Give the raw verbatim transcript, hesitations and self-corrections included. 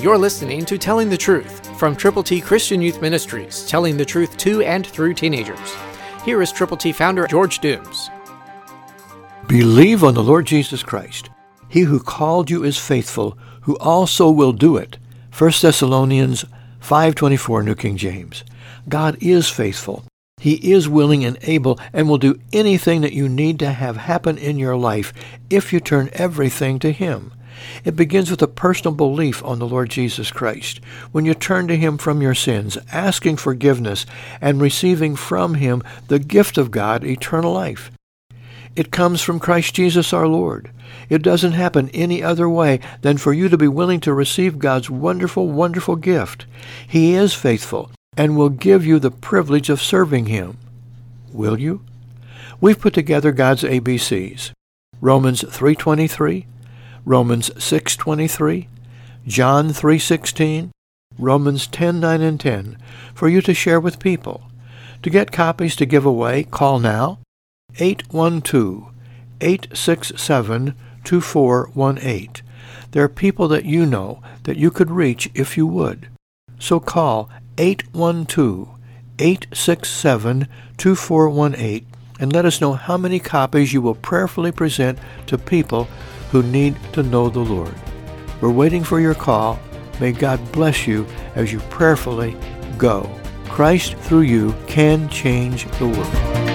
You're listening to Telling the Truth from Triple T Christian Youth Ministries, telling the truth to and through teenagers. Here is Triple T founder George Dooms. Believe on the Lord Jesus Christ. He who called you is faithful, who also will do it. First Thessalonians five twenty-four, New King James. God is faithful. He is willing and able and will do anything that you need to have happen in your life if you turn everything to Him. It begins with a personal belief on the Lord Jesus Christ. When you turn to Him from your sins, asking forgiveness and receiving from Him the gift of God, eternal life. It comes from Christ Jesus our Lord. It doesn't happen any other way than for you to be willing to receive God's wonderful, wonderful gift. He is faithful and will give you the privilege of serving Him. Will you? We've put together God's A B Cs. Romans three twenty-three, Romans six twenty-three, John three sixteen, Romans ten nine and ten, for you to share with people. To get copies to give away, call now, eight one two, eight six seven, two four one eight. There are people that you know that you could reach if you would. So call eight one two, eight six seven, two four one eight and let us know how many copies you will prayerfully present to people who need to know the Lord. We're waiting for your call. May God bless you as you prayerfully go. Christ through you can change the world.